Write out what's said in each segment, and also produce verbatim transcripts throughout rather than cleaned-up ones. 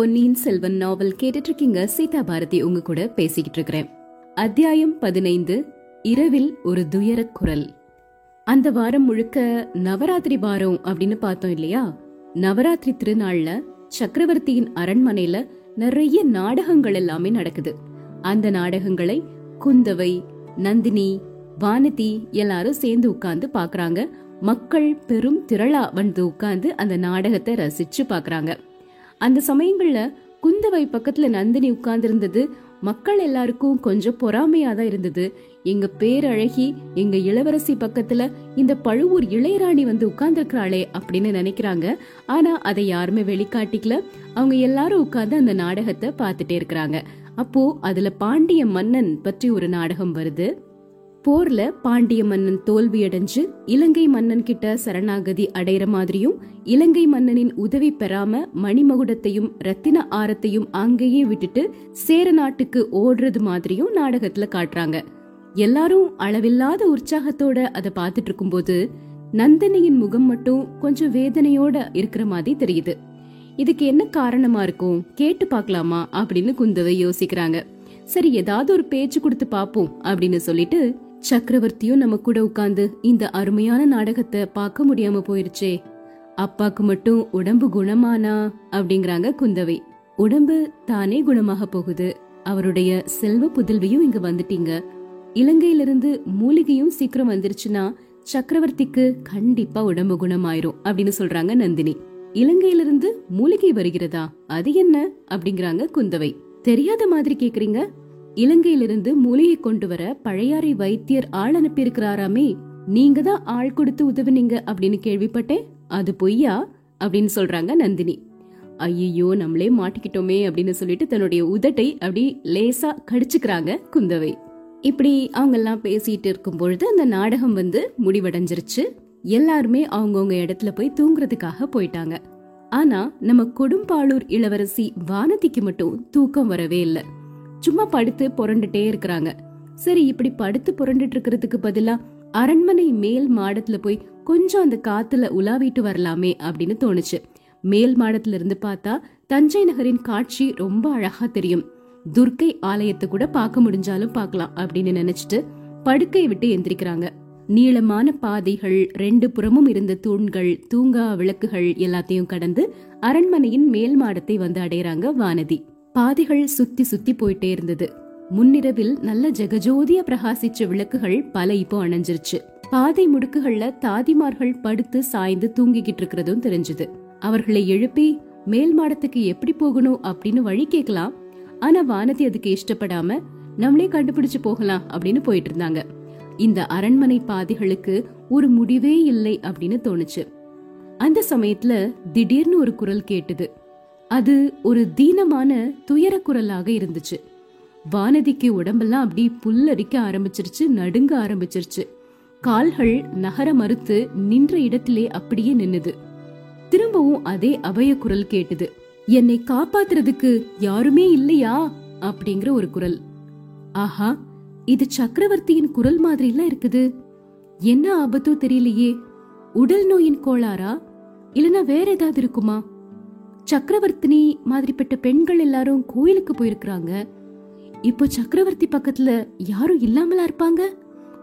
பொன்னியின் செல்வன் நாவல் கேட்டுட்டு இருக்கீங்க. சீதா பாரதி உங்க கூட பேசிக்கிட்டு இருக்கிறேன். அத்தியாயம் பதினைந்து, இரவில் ஒரு துயர குரல். அந்த வாரம் முழுக்க நவராத்திரி வாரம் அப்படின்னு பார்த்தோம் இல்லையா? நவராத்திரி திருநாள்ல சக்கரவர்த்தியின் அரண்மனையில நிறைய நாடகங்கள் எல்லாமே நடக்குது. அந்த நாடகங்களை குந்தவை, நந்தினி, வானதி எல்லாரும் சேர்ந்து உட்கார்ந்து பாக்குறாங்க. மக்கள் பெரும் திரளா வந்து உட்கார்ந்து அந்த நாடகத்தை ரசிச்சு பாக்குறாங்க. அந்த சமயங்கள்ல குந்தவை பக்கத்துல நந்தினி உட்கார்ந்து இருந்தது மக்கள் எல்லாருக்கும் கொஞ்சம் பொறாமையாதான் இருந்தது. எங்க பேரழகி, எங்க இளவரசி பக்கத்துல இந்த பழுவூர் இளையராணி வந்து உட்கார்ந்துருக்கிறாளே அப்படின்னு நினைக்கிறாங்க. ஆனா அதை யாருமே வெளிக்காட்டிக்கல. அவங்க எல்லாரும் உட்கார்ந்து அந்த நாடகத்தை பாத்துட்டே இருக்கிறாங்க. அப்போ அதுல பாண்டிய மன்னன் பற்றி ஒரு நாடகம் வருது. போர்ல பாண்டிய மன்னன் தோல்வியடைஞ்சு இலங்கை மன்னன் கிட்ட சரணாகதி அடைற மாதிரியும், இலங்கை மன்னனின் உதவி பெறாம மணிமகுடத்தையும் ரத்தின ஆரத்தையும் அங்கேயே விட்டுட்டு சேர நாட்டுக்கு ஓடுறது மாதிரியும் நாடகத்துல காட்டுறாங்க. எல்லாரும் அளவில்லாத உற்சாகத்தோட அதை பாத்துட்டு இருக்கும் போது நந்தினியின் முகம் மட்டும் கொஞ்சம் வேதனையோட இருக்கிற மாதிரி தெரியுது. இதுக்கு என்ன காரணமா இருக்கும், கேட்டு பாக்கலாமா அப்படின்னு குந்தவை யோசிக்கிறாங்க. சரி, ஏதாவது ஒரு பேச்சு கொடுத்து பாப்போம் அப்படின்னு சொல்லிட்டு, சக்கரவர்த்தியும் நம்ம கூட உட்கார்ந்து இந்த அருமையான நாடகத்தை பார்க்க முடியாம போயிருச்சே, அப்பாக்கு மட்டும் உடம்பு குணமானா அப்படிங்கிறாங்க குந்தவை. உடம்பு தானே குணமாக போகுது, அவருடைய செல்வ புதல்வியும் இங்க வந்துட்டீங்க, இலங்கையிலிருந்து மூலிகையும் சீக்கிரம் வந்துருச்சுன்னா சக்கரவர்த்திக்கு கண்டிப்பா உடம்பு குணமாயிரும் அப்படின்னு சொல்றாங்க நந்தினி. இலங்கையிலிருந்து மூலிகை வருகிறதா, அது என்ன அப்படிங்கிறாங்க குந்தவை. தெரியாத மாதிரி கேக்குறீங்க, இலங்கையிலிருந்து மூலிகை கொண்டு வர பழையாறை வைத்தியர் ஆள் அனுப்பி இருக்கிறாராமே, நீங்க தான் ஆள் கொடுத்து உதவுனீங்க அப்படின்னு கேள்விப்பட்டேன், அது பொய்யா அப்படின்னு சொல்றாங்க நந்தினி. ஐயோ, நம்மளே மாட்டிக்கிட்டோமே அப்படின்னு சொல்லிட்டு தன்னுடைய உதட்டை அப்படி லேசா கடிச்சுக்கிறாங்க குந்தவை. இப்படி அவங்க எல்லாம் பேசிட்டு இருக்கும் பொழுது அந்த நாடகம் வந்து முடிவடைஞ்சிருச்சு. எல்லாருமே அவங்கவுங்க இடத்துல போய் தூங்குறதுக்காக போயிட்டாங்க. ஆனா நம்ம கொடும்பாளூர் இளவரசி வானதிக்கு மட்டும் தூக்கம் வரவே இல்லை. சும்மா படுத்து புரண்டுட்டே இருக்கிறாங்க. சரி, இப்படி படுத்து புரண்டுட்டு இருக்கிறதுக்கு பதிலா அரண்மனை மேல் மாடத்துல போய் கொஞ்சம் அந்த காத்துல உலாவிட்டு வரலாமே அப்படின்னு தோணுச்சு. மேல் மாடத்துல இருந்து பார்த்தா தஞ்சை நகரின் காட்சி ரொம்ப அழகா தெரியும். துர்க்கை ஆலயத்தை கூட பார்க்க முடிஞ்சாலும் பார்க்கலாம் அப்படின்னு நினைச்சிட்டு படுக்கை விட்டு எந்திரிக்கிறாங்க. நீளமான பாதைகள், ரெண்டு புறமும் இருந்த தூண்கள், தூங்கா விளக்குகள் எல்லாத்தையும் கடந்து அரண்மனையின் மேல் மாடத்தை வந்து அடையறாங்க வானதி. பாதைகள் சுத்தி சுத்தி போயிட்டே இருந்தது. முன்னிரவில் நல்ல ஜெகஜோதியா பிரகாசிச்ச விளக்குகள் பல இப்போ அணைஞ்சிருச்சு. பாதை முடுக்குகள்ல தாதிமார்கள் படுத்து சாய்ந்து தூங்கிக்கிட்டு இருக்கிறதும் தெரிஞ்சது. அவர்களை எழுப்பி மேல் மாடத்துக்கு எப்படி போகணும் அப்படின்னு வழி கேட்கலாம். ஆனா வானதி அதுக்கு இஷ்டப்படாம நம்மளே கண்டுபிடிச்சு போகலாம் அப்படின்னு போயிட்டு இருந்தாங்க. இந்த அரண்மனை பாதைகளுக்கு ஒரு முடிவே இல்லை அப்படின்னு தோணுச்சு. அந்த சமயத்துல திடீர்னு ஒரு குரல் கேட்டது. அது ஒரு தீனமான துயர குரலாக இருந்துச்சு. வானதிக்கு உடம்பெல்லாம் அப்படி புல்லரிக்க ஆரம்பிச்சிருச்சு, நடுங்க ஆரம்பிச்சிருச்சு. கால்கள் நகர மறுத்து நின்ற இடத்திலே அப்படியே நின்னுது. திரும்பவும் அதே அபய குரல் கேட்டது. என்னை காப்பாத்துறதுக்கு யாருமே இல்லையா அப்படிங்கிற ஒரு குரல். ஆஹா, இது சக்கரவர்த்தியின் குரல் மாதிரிலாம் இருக்குது. என்ன ஆபத்தோ தெரியலையே, உடல் நோயின் கோளாரா இல்லனா வேற ஏதாவது இருக்குமா? சக்கரவர்த்தினி மாதிரிப்பட்ட பெண்கள் எல்லாரும் கோயிலுக்கு போயிருக்காங்க. இப்போ சக்கரவர்த்தி பக்கத்துல யாரும் இல்லாமலா இருப்பாங்க,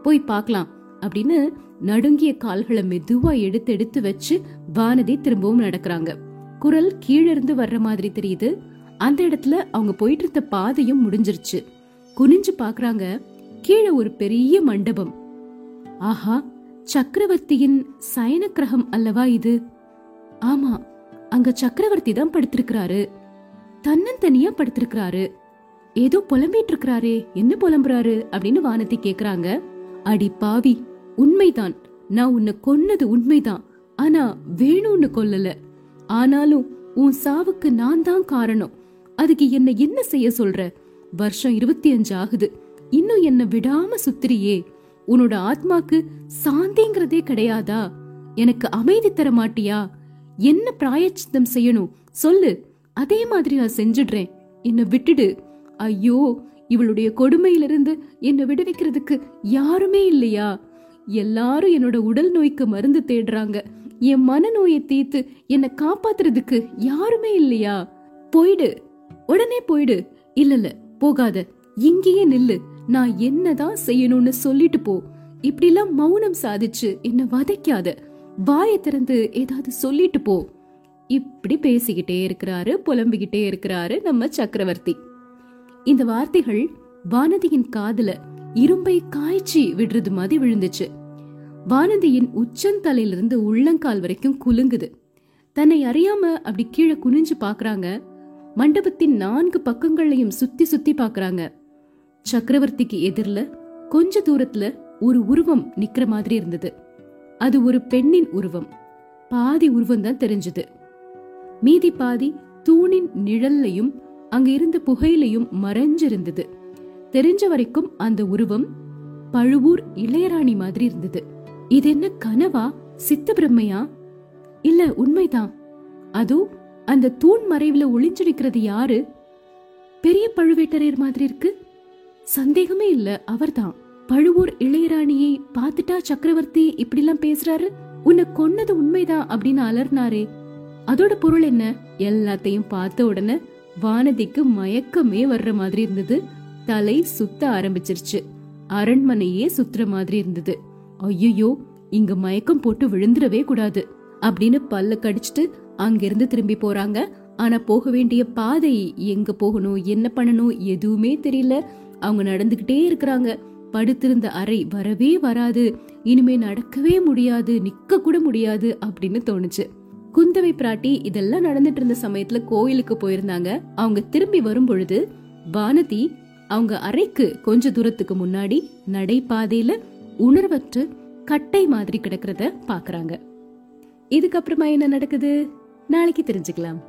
போய் பார்க்கலாம் அப்படின்னு நடுங்கிய கால்களை மெதுவா எடுத்து எடுத்து வச்சு வானதி திரும்பவும் நடக்கிறாங்க. குரல் கீழிருந்து வர்ற மாதிரி தெரியுது. அந்த இடத்துல அவங்க போயிட்டு இருந்த பாதையும் முடிஞ்சிருச்சு. குனிஞ்சு பாக்குறாங்க, கீழே ஒரு பெரிய மண்டபம். ஆஹா, சக்கரவர்த்தியின் சயன கிரகம் அல்லவா இது? ஆமா, அங்க சக்கரவர்த்தி தான் படுத்திருக்கிறாரு, தன்னந்தனியா படுத்திருக்கிறாரு, ஏதோ புலம்பிட்டு இருக்கிறாரே, என்ன புலம்புறாரு அப்படின்னு வானதி கேக்குறாங்க. அடி பாவி, உண்மைதான், நான் உன்னை கொன்னது உண்மைதான், ஆனா வேணும்னு கொல்லல, ஆனாலும் உன் சாவுக்கு நான் தான் காரணம், அதுக்கு என்ன என்ன செய்ய சொல்ற, வருஷம் இருபத்தி அஞ்சு ஆகுது, இன்னும் என்ன விடாம சுத்திரியே, உன்னோட ஆத்மாக்கு சாந்திங்கிறதே கிடையாதா, எனக்கு அமைதி தர மாட்டியா, என்ன பிராயச்சித்தம் செய்யணும் சொல்லு, அதே மாதிரி நான் செஞ்சிடுறேன், என்னை விட்டுடு, ஐயோ இவளுடைய கொடுமையிலிருந்து என்னை விடுவிக்கிறதுக்கு யாருமே இல்லையா, எல்லாரும் என்னோட உடல் நோய்க்கு மருந்து தேடுறாங்க, என் மன நோயை தீர்த்து என்னை காப்பாத்துறதுக்கு யாருமே இல்லையா, போயிடு, உடனே போயிடு. இல்ல இல்ல போகாத, இங்கேயே நில்லு, நான் என்னதான் செய்யணும்னு சொல்லிட்டு போ. இப்படிலாம் மௌனம் சாதிச்சு என்ன வதைக்காத, வாய திறந்து ஏதாவது சொல்லிட்டு போ. இப்படி பேசிக்கிட்டே இருக்கிறாரு, புலம்பிக்கிட்டே இருக்கிறாரு நம்ம சக்கரவர்த்தி. இந்த வார்த்தைகள் வானதியின் காதுல இரும்பை காய்ச்சி விடுறது மாதிரி விழுந்துச்சு. வானதியின் உச்சந்தலையிலிருந்து உள்ளங்கால் வரைக்கும் குலுங்குது. தன்னை அறியாம அப்படி கீழே குனிஞ்சு பாக்குறாங்க. மண்டபத்தின் நான்கு பக்கங்களையும் சுத்தி சுத்தி பாக்குறாங்க. சக்கரவர்த்திக்கு எதிரில கொஞ்ச தூரத்துல ஒரு உருவம் நிக்கிற மாதிரி இருந்தது. அது ஒரு பெண்ணின் உருவம். பாதி உருவம் தான் தெரிஞ்சது, மீதி பாதி தூணின் நிழல்லையும் அங்க இருந்த புகையிலையும் மறைஞ்சிருந்தது. தெரிஞ்ச வரைக்கும் அந்த உருவம் பழுவூர் இளையராணி மாதிரி இருந்தது. இது என்ன கனவா, சித்த பிரம்மையா, இல்ல உண்மைதான்? அது அந்த தூண் மறைவுல ஒளிஞ்சு நிக்கிறது யாரு? பெரிய பழுவேட்டரையர் மாதிரி இருக்கு. சந்தேகமே இல்ல, அவர்தான். பழுவூர் இளையராணியை பாத்துட்டா சக்கரவர்த்தி இப்படி எல்லாம் பேசுறாரு. உன்னை கொன்னது உண்மைதான் அப்படின்னு அலர்னாரே, அதோட பொருள் என்ன? எல்லாத்தையும் பார்த்த உடனே வானதிக்கு மயக்கமே வர்ற மாதிரி இருந்தது. தலை சுத்த ஆரம்பிச்சிருச்சு. அரண்மனையே சுத்துற மாதிரி இருந்தது. ஐயோ, இங்க மயக்கம் போட்டு விழுந்துடவே கூடாது அப்படின்னு பல்ல கடிச்சிட்டு அங்கிருந்து திரும்பி போறாங்க. ஆனா போக வேண்டிய பாதை, எங்க போகணும், என்ன பண்ணணும், எதுவுமே தெரியல. அவங்க நடந்துகிட்டே இருக்கிறாங்க. படுத்திருந்த அறை வரவே வராது, இனிமே நடக்கவே முடியாது, நிக்க கூட முடியாது அப்படின்னு தோணுச்சு. குந்தவை பிராட்டி இதெல்லாம் நடந்துட்டு இருந்த சமயத்துல கோயிலுக்கு போயிருந்தாங்க. அவங்க திரும்பி வரும் பொழுது வானதி அவங்க அறைக்கு கொஞ்ச தூரத்துக்கு முன்னாடி நடைபாதையில உணர்வற்று கட்டை மாதிரி கிடக்கிறத பாக்குறாங்க. இதுக்கப்புறமா என்ன நடக்குது நாளைக்கு தெரிஞ்சுக்கலாம்.